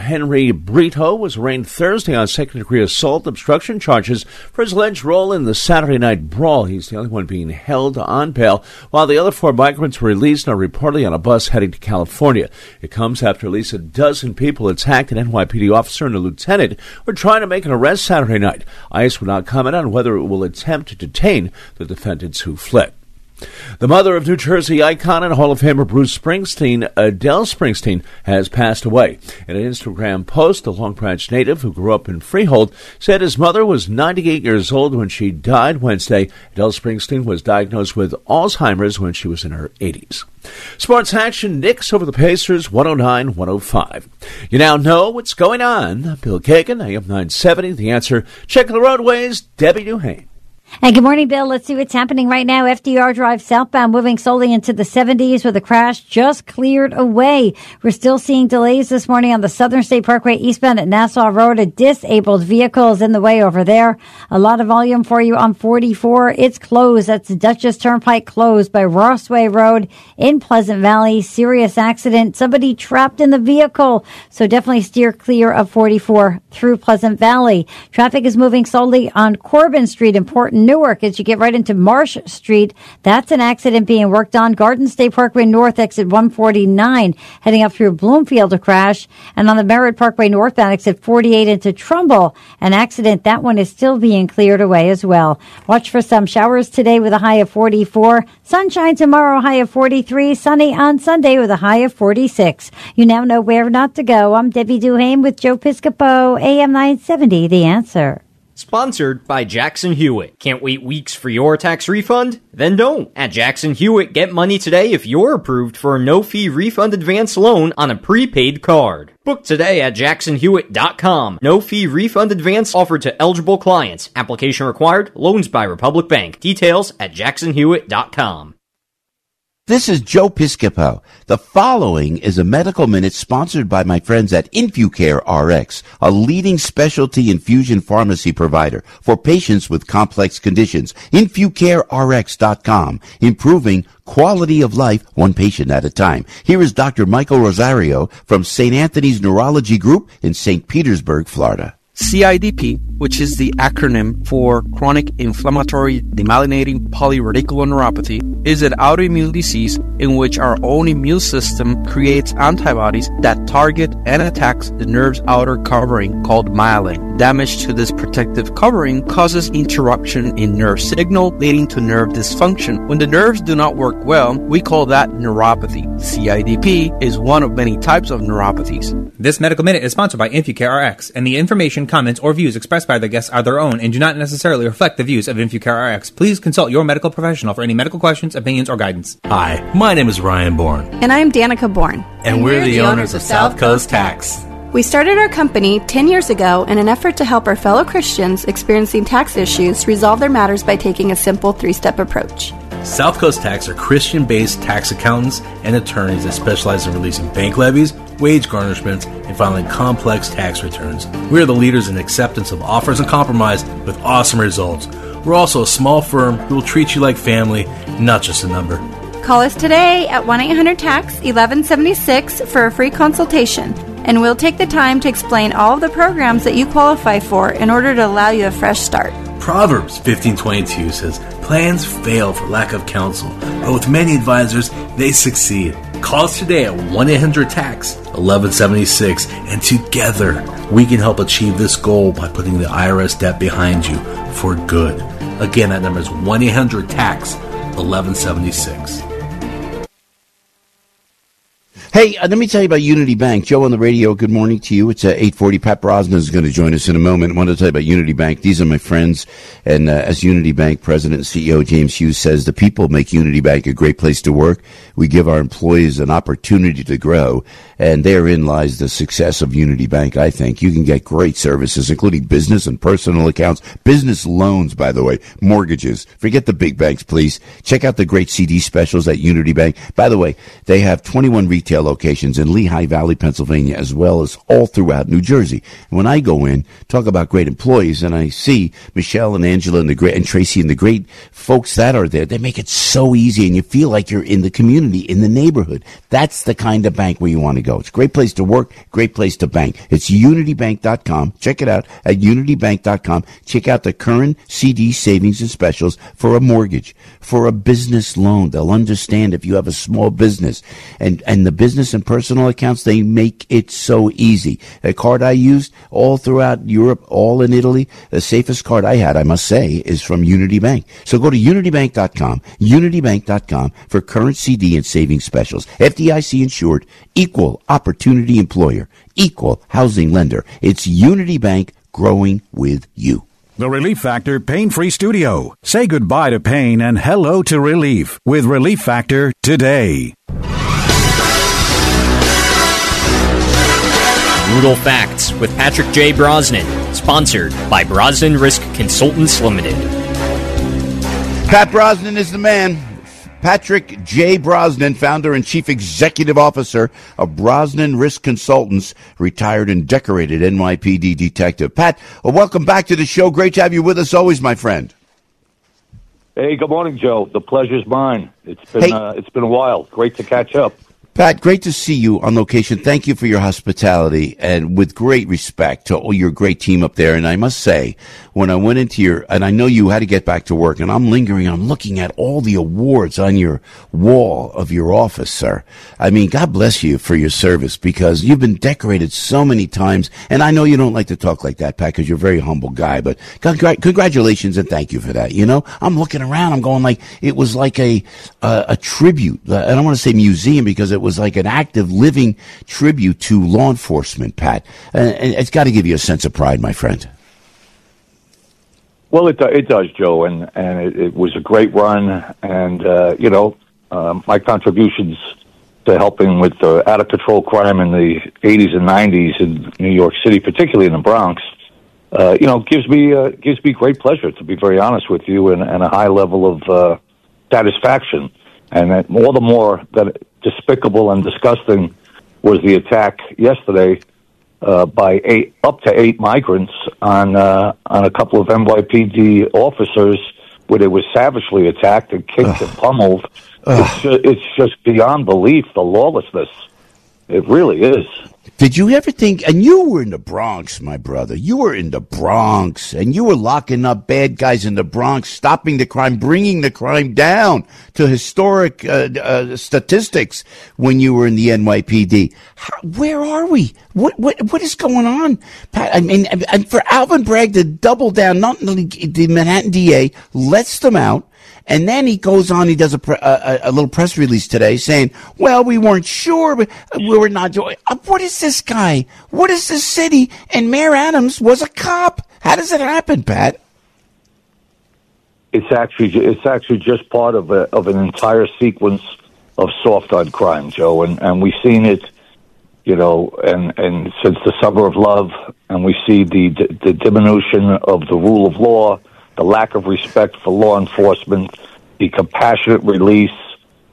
Henry Brito was arraigned Thursday on second-degree assault obstruction charges for his alleged role in the Saturday night brawl. He's the only one being held on bail, while the other 4 migrants were released and are reportedly on a bus heading to California. It comes after at least a dozen people attacked an NYPD officer and a lieutenant who were trying to make an arrest Saturday night. ICE will not comment on whether it will attempt to detain the defendants who fled. The mother of New Jersey icon and Hall of Famer Bruce Springsteen, Adele Springsteen, has passed away. In an Instagram post, the Long Branch native, who grew up in Freehold, said his mother was 98 years old when she died Wednesday. Adele Springsteen was diagnosed with Alzheimer's when she was in her 80s. Sports action, Knicks over the Pacers, 109-105. You now know what's going on. Bill Kagan, AM 970, The Answer. Checking the roadways, Debbie Duhane. And good morning, Bill. Let's see what's happening right now. FDR Drive southbound moving slowly into the 70s with a crash just cleared away. We're still seeing delays this morning on the Southern State Parkway eastbound at Nassau Road. A disabled vehicle is in the way over there. A lot of volume for you on 44. It's closed. That's the Dutchess Turnpike closed by Rossway Road in Pleasant Valley. Serious accident. Somebody trapped in the vehicle. So definitely steer clear of 44 through Pleasant Valley. Traffic is moving slowly on Corbin Street in Portland, Newark, as you get right into Marsh Street. That's an accident being worked on. Garden State Parkway North, exit 149, heading up through Bloomfield, to crash. And on the Merritt Parkway northbound, exit 48 into Trumbull, an accident. That one is still being cleared away as well. Watch for some showers today with a high of 44. Sunshine tomorrow, high of 43. Sunny on Sunday with a high of 46. You now know where not to go. I'm Debbie Duhame with Joe Piscopo, AM 970, The Answer. Sponsored by Jackson Hewitt. Can't wait weeks for your tax refund? Then don't. At Jackson Hewitt, get money today if you're approved for a no-fee refund advance loan on a prepaid card. Book today at JacksonHewitt.com. No-fee refund advance offered to eligible clients. Application required. Loans by Republic Bank. Details at JacksonHewitt.com. This is Joe Piscopo. The following is a medical minute sponsored by my friends at InfuCareRx, a leading specialty infusion pharmacy provider for patients with complex conditions. InfuCareRx.com, improving quality of life, one patient at a time. Here is Dr. Michael Rosario from St. Anthony's Neurology Group in St. Petersburg, Florida. CIDP, which is the acronym for chronic inflammatory demyelinating polyreticuloneopathy, is an autoimmune disease in which our own immune system creates antibodies that target and attacks the nerve's outer covering called myelin. Damage to this protective covering causes interruption in nerve signal, leading to nerve dysfunction. When the nerves do not work well, we call that neuropathy. CIDP is one of many types of neuropathies. This Medical Minute is sponsored by InfuCareRx, and the information, comments, or views expressed by the guests are their own and do not necessarily reflect the views of InfuCareRx. Please consult your medical professional for any medical questions, opinions, or guidance. Hi, my name is Ryan Bourne. And I'm Danica Bourne. And we're the owners of South Coast Tax. We started our company 10 years ago in an effort to help our fellow Christians experiencing tax issues resolve their matters by taking a simple three-step approach. South Coast Tax are Christian-based tax accountants and attorneys that specialize in releasing bank levies, wage garnishments, and filing complex tax returns. We are the leaders in acceptance of offers and compromise with awesome results. We're also a small firm who will treat you like family, not just a number. Call us today at 1-800-TAX-1176 for a free consultation, and we'll take the time to explain all of the programs that you qualify for in order to allow you a fresh start. Proverbs 15:22 says, "Plans fail for lack of counsel, but with many advisors, they succeed." Call us today at 1-800-TAX-1176, and together we can help achieve this goal by putting the IRS debt behind you for good. Again, that number is 1-800-TAX-1176. Hey, let me tell you about Unity Bank. Joe on the radio, good morning to you. It's 8:40. Pat Brosnan is going to join us in a moment. I want to tell you about Unity Bank. These are my friends. And as Unity Bank President and CEO James Hughes says, the people make Unity Bank a great place to work. We give our employees an opportunity to grow. And therein lies the success of Unity Bank, I think. You can get great services, including business and personal accounts, business loans, by the way, mortgages. Forget the big banks, please. Check out the great CD specials at Unity Bank. By the way, they have 21 retail locations in Lehigh Valley, Pennsylvania, as well as all throughout New Jersey. And when I go in, talk about great employees, and I see Michelle and Angela and Tracy and the great folks that are there. They make it so easy, and you feel like you're in the community, in the neighborhood. That's the kind of bank where you want to go. It's a great place to work, great place to bank. It's unitybank.com. Check it out at unitybank.com. Check out the current CD savings and specials for a mortgage, for a business loan. They'll understand if you have a small business, and the business and personal accounts, they make it so easy. The card I used all throughout Europe, all in Italy, the safest card I had, I must say, is from Unity Bank. So go to unitybank.com, unitybank.com for current CD and savings specials. FDIC insured, equal opportunity employer, equal housing lender. It's Unity Bank, growing with you. The Relief Factor Pain-Free Studio. Say goodbye to pain and hello to relief with Relief Factor today. Brutal Facts with Patrick J. Brosnan, sponsored by Brosnan Risk Consultants Limited. Pat Brosnan is the man. Patrick J. Brosnan, founder and chief executive officer of Brosnan Risk Consultants, retired and decorated NYPD detective. Pat, welcome back to the show. Great to have you with us always, my friend. Hey, good morning, Joe. The pleasure's mine. It's been a while. Great to catch up. Pat, great to see you on location. Thank you for your hospitality, and with great respect to all your great team up there. And I must say, when I went into your, and I know you had to get back to work, and I'm lingering, I'm looking at all the awards on your wall of your office, sir. I mean, God bless you for your service, because you've been decorated so many times. And I know you don't like to talk like that, Pat, because you're a very humble guy, but congratulations and thank you for that. You know, I'm looking around, I'm going like, it was like a tribute. I don't want to say museum, because it was like an active living tribute to law enforcement, Pat. And it's got to give you a sense of pride, my friend. Well, it does, Joe, and it was a great run. And, my contributions to helping with the out-of-control crime in the 80s and 90s in New York City, particularly in the Bronx, gives me great pleasure, to be very honest with you, and a high level of satisfaction. And that all the more that despicable and disgusting was the attack yesterday by up to eight migrants on a couple of NYPD officers, where they were savagely attacked and kicked and pummeled. It's just beyond belief, the lawlessness. It really is. Did you ever think, and you were in the Bronx, my brother, you were in the Bronx, and you were locking up bad guys in the Bronx, stopping the crime, bringing the crime down to historic statistics when you were in the NYPD. Where are we? What is going on, Pat? I mean, and for Alvin Bragg to double down, not the Manhattan DA lets them out. And then he goes on, he does a little press release today saying, well, we weren't sure, but we were not doing. What is this guy? What is this city? And Mayor Adams was a cop. How does it happen, Pat? It's actually just part of an entire sequence of soft on crime, Joe. And we've seen it, you know, and since the Summer of Love, and we see the diminution of the rule of law, the lack of respect for law enforcement, the compassionate release,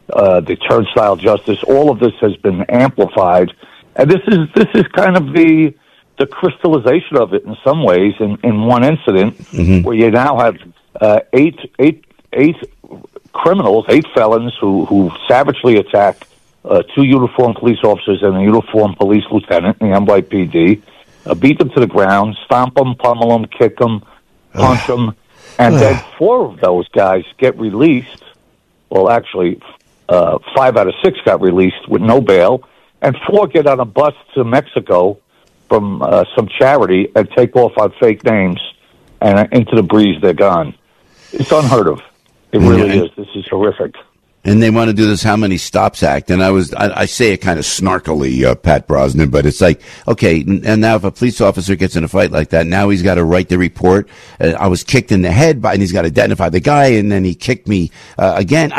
the turnstile justice, all of this has been amplified. And this is kind of the crystallization of it in some ways in one incident, mm-hmm. where you now have eight criminals, eight felons who savagely attack two uniformed police officers and a uniformed police lieutenant in the NYPD, beat them to the ground, stomp them, pummel them, kick them, punch them. And then four of those guys get released. Well, actually, 5 out of 6 got released with no bail, and 4 get on a bus to Mexico from some charity and take off on fake names, and into the breeze they're gone. It's unheard of. It really is. This is horrific. And they want to do this How Many Stops Act. And I say it kind of snarkily, Pat Brosnan, but it's like, okay, and now if a police officer gets in a fight like that, now he's got to write the report. I was kicked in the head and he's got to identify the guy, and then he kicked me again.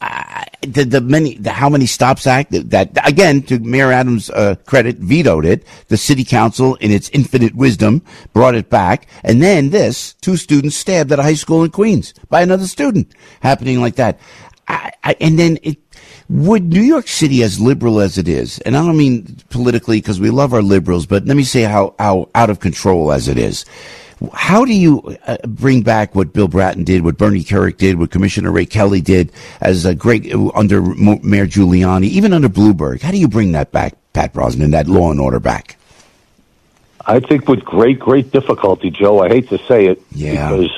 The How Many Stops Act, that again, to Mayor Adams' credit, vetoed it. The city council, in its infinite wisdom, brought it back. And then this, 2 students stabbed at a high school in Queens by another student, happening like that. Would New York City, as liberal as it is, and I don't mean politically because we love our liberals, but let me say how out of control as it is. How do you bring back what Bill Bratton did, what Bernie Kerik did, what Commissioner Ray Kelly did as a great under Mayor Giuliani, even under Bloomberg? How do you bring that back, Pat Brosnan, that law and order back? I think with great, great difficulty, Joe. I hate to say it, because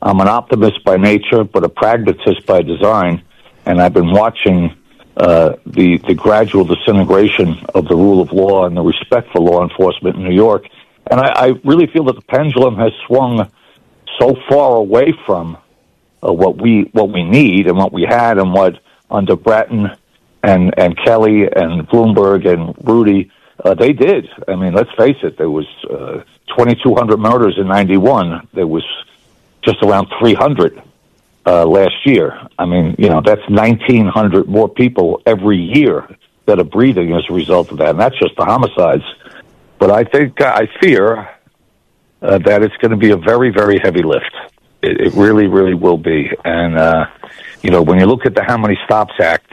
I'm an optimist by nature, but a pragmatist by design, and I've been watching the gradual disintegration of the rule of law and the respect for law enforcement in New York. And I really feel that the pendulum has swung so far away from what we need and what we had and what under Bratton and Kelly and Bloomberg and Rudy they did. I mean, let's face it, there was 2,200 murders in 91. There was just around 300 last year. I mean, you know, that's 1,900 more people every year that are breathing as a result of that, and that's just the homicides. But I fear that it's going to be a very, very heavy lift. It really, really will be. And, you know, when you look at the How Many Stops Act,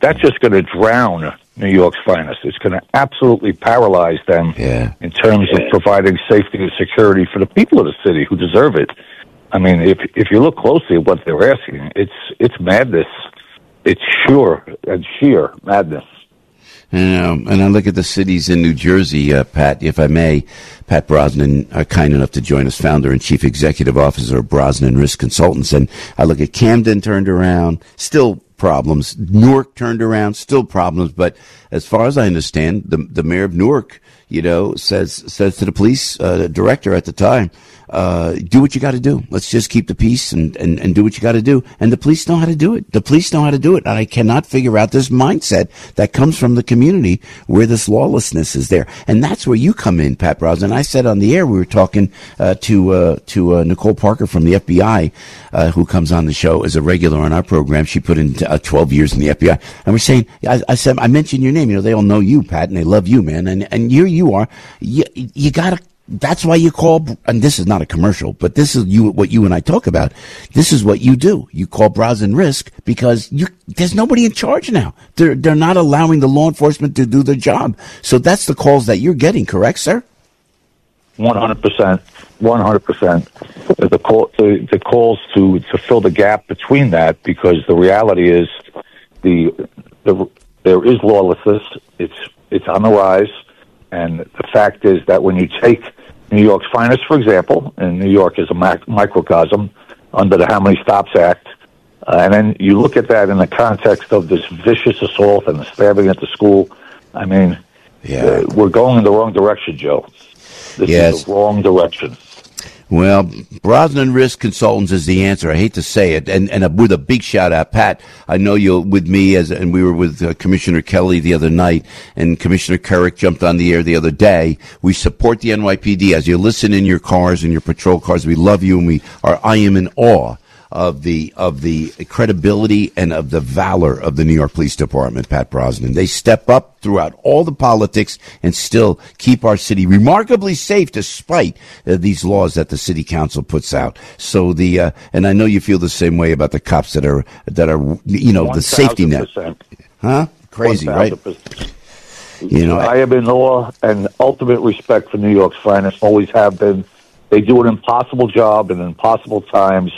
that's just going to drown New York's finest. It's going to absolutely paralyze them in terms of providing safety and security for the people of the city who deserve it. I mean, if you look closely at what they're asking, it's madness. It's sheer madness. And I look at the cities in New Jersey, Pat, if I may. Pat Brosnan, kind enough to join us, founder and chief executive officer of Brosnan Risk Consultants. And I look at Camden turned around, still problems. Newark turned around, still problems. But as far as I understand, the mayor of Newark, you know, says to the police director at the time, do what you got to do. Let's just keep the peace and do what you got to do. And the police know how to do it. And I cannot figure out this mindset that comes from the community where this lawlessness is there. And that's where you come in, Pat Brosnan. I said on the air, we were talking to Nicole Parker from the FBI, who comes on the show as a regular on our program. She put in 12 years in the FBI. And we're saying, I said, I mentioned your name. You know, they all know you, Pat, and they love you, man. And here you are. You got to. That's why you call, and this is not a commercial, but this is what you and I talk about. This is what you do. You call Brosnan Risk because there's nobody in charge now. They're not allowing the law enforcement to do their job. So that's the calls that you're getting, correct, sir? 100%. 100%. The calls to fill the gap between that, because the reality is there is lawlessness. It's It's on the rise. And the fact is that when you take New York's finest, for example, and New York is a microcosm under the How Many Stops Act, and then you look at that in the context of this vicious assault and the stabbing at the school, I mean, we're going in the wrong direction, Joe. This is the wrong direction. Well, Brosnan Risk Consultants is the answer. I hate to say it, and with a big shout out, Pat. I know you're with me, and we were with Commissioner Kelly the other night, and Commissioner Couric jumped on the air the other day. We support the NYPD as you listen in your cars and your patrol cars. We love you, and I am in awe of the credibility and of the valor of the New York Police Department, Pat Brosnan. They step up throughout all the politics and still keep our city remarkably safe despite these laws that the city council puts out. So and I know you feel the same way about the cops that are the safety net. Huh? Crazy, 1,000%. Right? I have been in awe and ultimate respect for New York's finest, always have been. They do an impossible job in impossible times,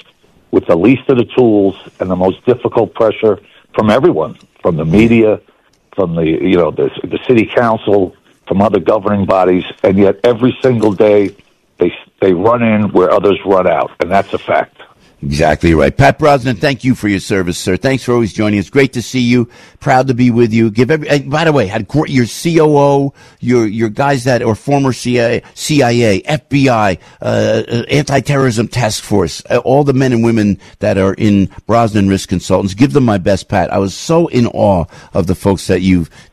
with the least of the tools and the most difficult pressure from everyone, from the media, from the city council, from other governing bodies, and yet every single day they run in where others run out, and that's a fact. Exactly right. Pat Brosnan, thank you for your service, sir. Thanks for always joining us. Great to see you. Proud to be with you. By the way, your COO, your guys that are former CIA, FBI, anti-terrorism task force, all the men and women that are in Brosnan Risk Consultants, give them my best, Pat. I was so in awe of the folks that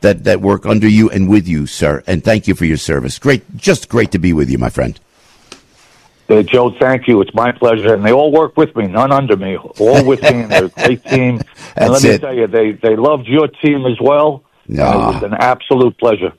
that work under you and with you, sir. And thank you for your service. Great, just great to be with you, my friend. Joe, thank you. It's my pleasure. And they all work with me, none under me, all with me, and they're a great team. And let me tell you, they loved your team as well. It was an absolute pleasure.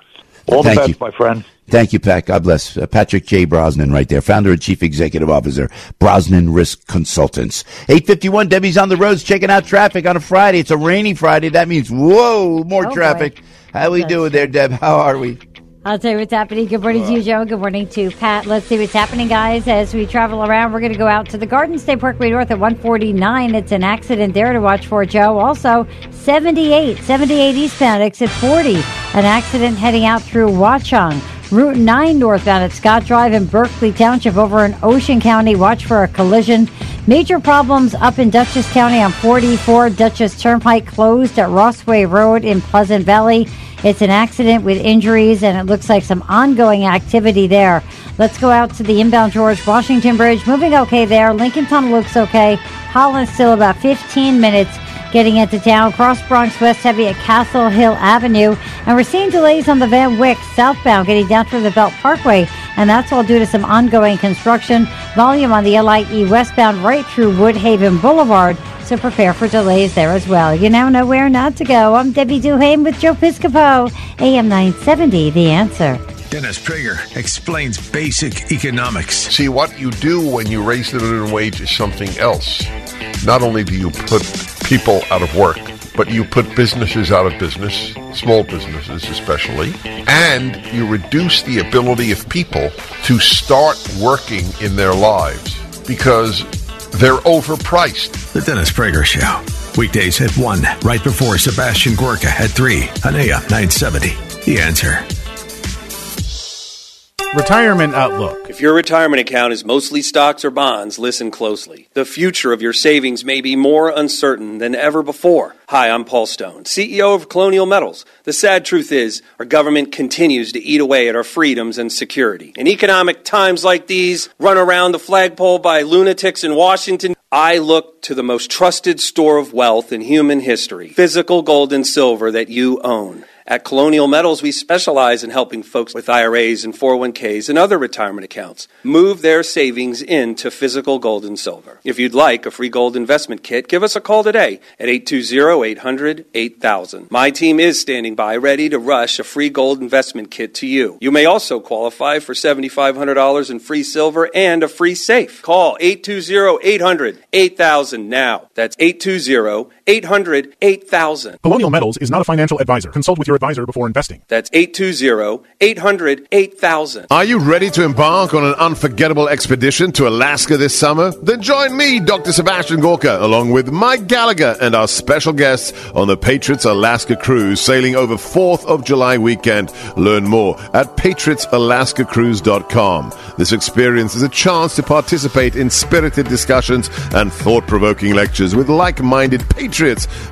All the best, my friend. Thank you, Pat. God bless. Patrick J. Brosnan right there, founder and chief executive officer, Brosnan Risk Consultants. 8:51, Debbie's on the roads checking out traffic on a Friday. It's a rainy Friday. That means, more traffic. Boy. How we doing there, Deb? How are we? I'll tell you what's happening. Good morning to you, Joe. Good morning to Pat. Let's see what's happening, guys. As we travel around, we're going to go out to the Garden State Parkway North at 149. It's an accident there to watch for, Joe. Also, 78 eastbound, exit 40. An accident heading out through Watchung. Route 9 northbound at Scott Drive in Berkeley Township over in Ocean County. Watch for a collision. Major problems up in Dutchess County on 44. Dutchess Turnpike closed at Rossway Road in Pleasant Valley. It's an accident with injuries, and it looks like some ongoing activity there. Let's go out to the inbound George Washington Bridge. Moving okay there. Lincoln Tunnel looks okay. Holland's still about 15 minutes getting into town. Cross Bronx West heavy at Castle Hill Avenue. And we're seeing delays on the Van Wyck southbound getting down through the Belt Parkway. And that's all due to some ongoing construction. Volume on the LIE westbound right through Woodhaven Boulevard. So prepare for delays there as well. You now know where not to go. I'm Debbie Duhame with Joe Piscopo, AM 970, The Answer. Dennis Prager explains basic economics. See, what you do when you raise the minimum wage is something else. Not only do you put people out of work, but you put businesses out of business, small businesses especially, and you reduce the ability of people to start working in their lives because they're overpriced. The Dennis Prager Show. Weekdays at 1, right before Sebastian Gorka at 3 on AM 970. The Answer. Retirement Outlook. If your retirement account is mostly stocks or bonds, listen closely. The future of your savings may be more uncertain than ever before. Hi, I'm Paul Stone, CEO of Colonial Metals. The sad truth is, our government continues to eat away at our freedoms and security. In economic times like these, run around the flagpole by lunatics in Washington, I look to the most trusted store of wealth in human history, physical gold and silver that you own. At Colonial Metals, we specialize in helping folks with IRAs and 401ks and other retirement accounts move their savings into physical gold and silver. If you'd like a free gold investment kit, give us a call today at 820-800-8000. My team is standing by, ready to rush a free gold investment kit to you. You may also qualify for $7,500 in free silver and a free safe. Call 820-800-8000 now. That's 820-800-8000. 800-8000. Colonial Metals is not a financial advisor. Consult with your advisor before investing. That's 820-800-8000. Are you ready to embark on an unforgettable expedition to Alaska this summer? Then join me, Dr. Sebastian Gorka, along with Mike Gallagher and our special guests on the Patriots Alaska Cruise, sailing over 4th of July weekend. Learn more at patriotsalaskacruise.com. This experience is a chance to participate in spirited discussions and thought-provoking lectures with like-minded patriots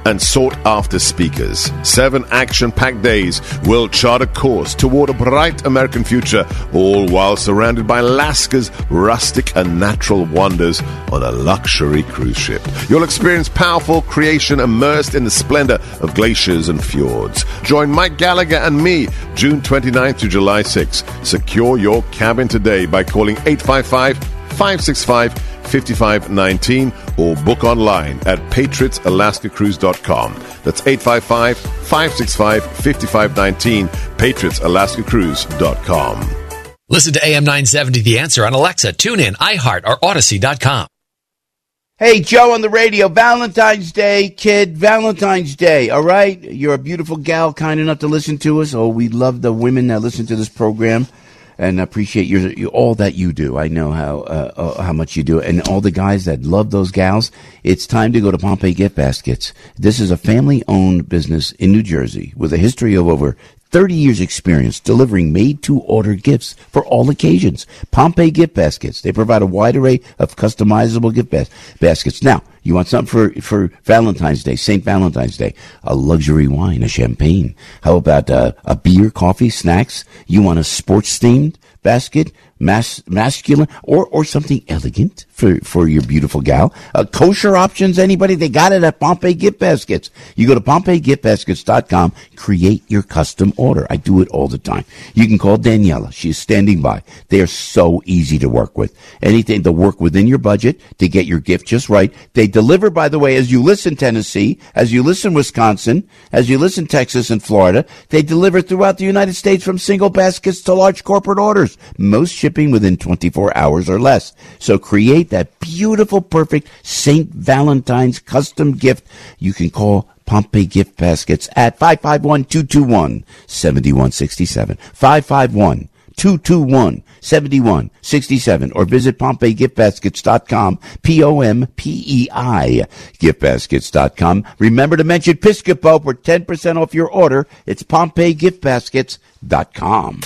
and sought-after speakers. 7 action-packed days will chart a course toward a bright American future, all while surrounded by Alaska's rustic and natural wonders on a luxury cruise ship. You'll experience powerful creation immersed in the splendor of glaciers and fjords. Join Mike Gallagher and me, June 29th to July 6th. Secure your cabin today by calling 855-565-5519 or book online at patriotsalaskacruise.com. That's 855-565-5519, patriotsalaskacruise.com. Listen to AM 970 The Answer on Alexa, TuneIn, iHeart, or Odyssey.com. Hey, Joe on the radio, Valentine's Day, kid, Valentine's Day, all right? You're a beautiful gal, kind enough to listen to us. Oh, we love the women that listen to this program and appreciate your all that you do. I know how much you do. And all the guys that love those gals, it's time to go to Pompeii Gift Baskets. This is a family-owned business in New Jersey with a history of over 30 years experience delivering made-to-order gifts for all occasions. Pompeii Gift Baskets. They provide a wide array of customizable gift baskets. Now, you want something for Valentine's Day, St. Valentine's Day, a luxury wine, a champagne. How about a beer, coffee, snacks? You want a sports-themed basket, masculine, or something elegant for your beautiful gal? Kosher options, anybody? They got it at Pompeii Gift Baskets. You go to PompeiiGiftBaskets.com, create your custom order. I do it all the time. You can call Daniela. She is standing by. They are so easy to work with. Anything to work within your budget to get your gift just right. They deliver, by the way, as you listen, Tennessee, as you listen, Wisconsin, as you listen, Texas and Florida. They deliver throughout the United States from single baskets to large corporate orders. Most shipping within 24 hours or less. So create that beautiful, perfect St. Valentine's custom gift. You can call Pompeii Gift Baskets at 551-221-7167. 551-221-7167 or visit PompeiiGiftBaskets.com, P-O-M-P-E-I, giftbaskets.com. Remember to mention Piscopo for 10% off your order. It's PompeiiGiftBaskets.com.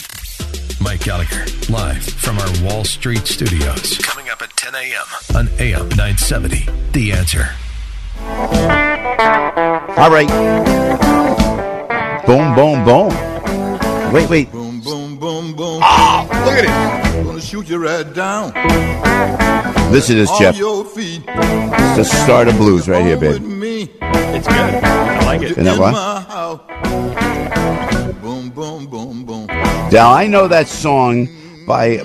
Mike Gallagher, live from our Wall Street studios. Coming up at 10 a.m. on AM 970, The Answer. All right. Boom, boom, boom. Wait. Boom, boom, boom, boom. Oh, look at it. I'm gonna shoot you right down. Listen to this, Jeff. It's the start of blues right here, babe. It's good. I like it. Isn't that what? Boom, boom, boom, boom. Now, I know that song by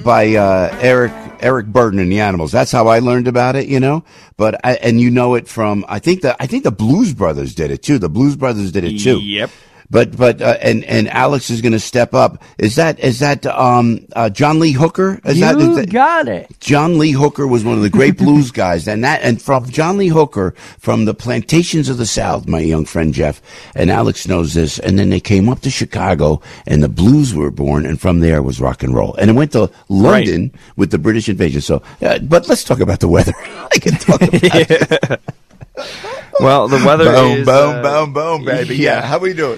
Eric Burden and the Animals. That's how I learned about it, you know. But you know it from I think the Blues Brothers did it too. The Blues Brothers did it too. Yep. But and Alex is going to step up. Is that John Lee Hooker? Got it. John Lee Hooker was one of the great blues guys, and from John Lee Hooker from the plantations of the South, my young friend Jeff and Alex knows this. And then they came up to Chicago, and the blues were born, and from there was rock and roll, and it went to London with the British invasion. So, but let's talk about the weather. I can talk about it. Well, the weather is... Boom, boom, boom, baby. Yeah, how we doing?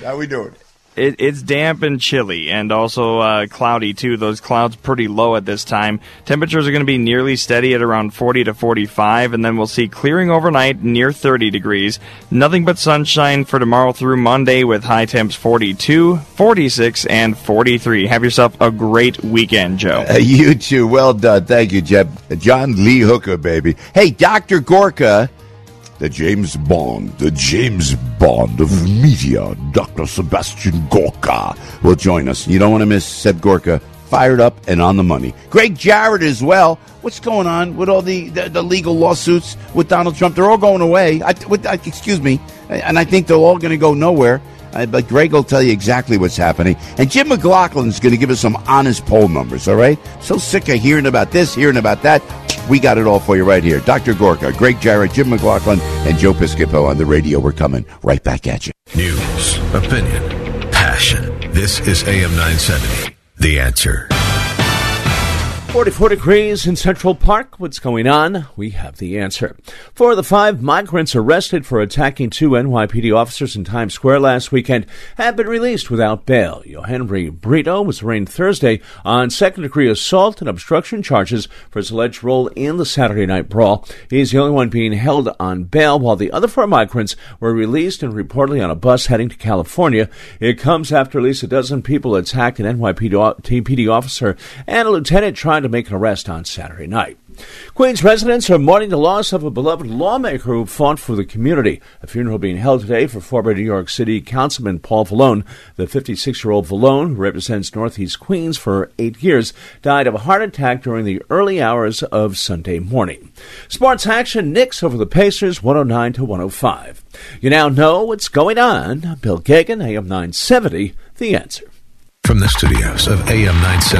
It's damp and chilly and also cloudy, too. Those clouds pretty low at this time. Temperatures are going to be nearly steady at around 40 to 45, and then we'll see clearing overnight near 30 degrees. Nothing but sunshine for tomorrow through Monday with high temps 42, 46, and 43. Have yourself a great weekend, Joe. You too. Well done. Thank you, Jeff. John Lee Hooker, baby. Hey, Dr. Gorka... The James Bond of media, Dr. Sebastian Gorka, will join us. You don't want to miss Seb Gorka, fired up and on the money. Greg Jarrett as well. What's going on with all the legal lawsuits with Donald Trump? They're all going away. And I think they're all going to go nowhere. But Greg will tell you exactly what's happening. And Jim McLaughlin is going to give us some honest poll numbers, all right? So sick of hearing about this, hearing about that. We got it all for you right here. Dr. Gorka, Greg Jarrett, Jim McLaughlin, and Joe Piscopo on the radio. We're coming right back at you. News, opinion, passion. This is AM 970, The Answer. 44 degrees in Central Park. What's going on? We have the answer. 4 of the 5 migrants arrested for attacking 2 NYPD officers in Times Square last weekend have been released without bail. Johenry Brito was arraigned Thursday on second-degree assault and obstruction charges for his alleged role in the Saturday night brawl. He's the only one being held on bail, while the other 4 migrants were released and reportedly on a bus heading to California. It comes after at least a dozen people attacked an NYPD officer and a lieutenant trying to make an arrest on Saturday night. Queens residents are mourning the loss of a beloved lawmaker who fought for the community. A funeral being held today for former New York City Councilman Paul Valone. The 56-year-old Valone, who represents Northeast Queens for 8 years, died of a heart attack during the early hours of Sunday morning. Sports action, Knicks over the Pacers, 109-105. You now know what's going on. Bill Gagan, AM 970, The Answer. From the studios of AM 970.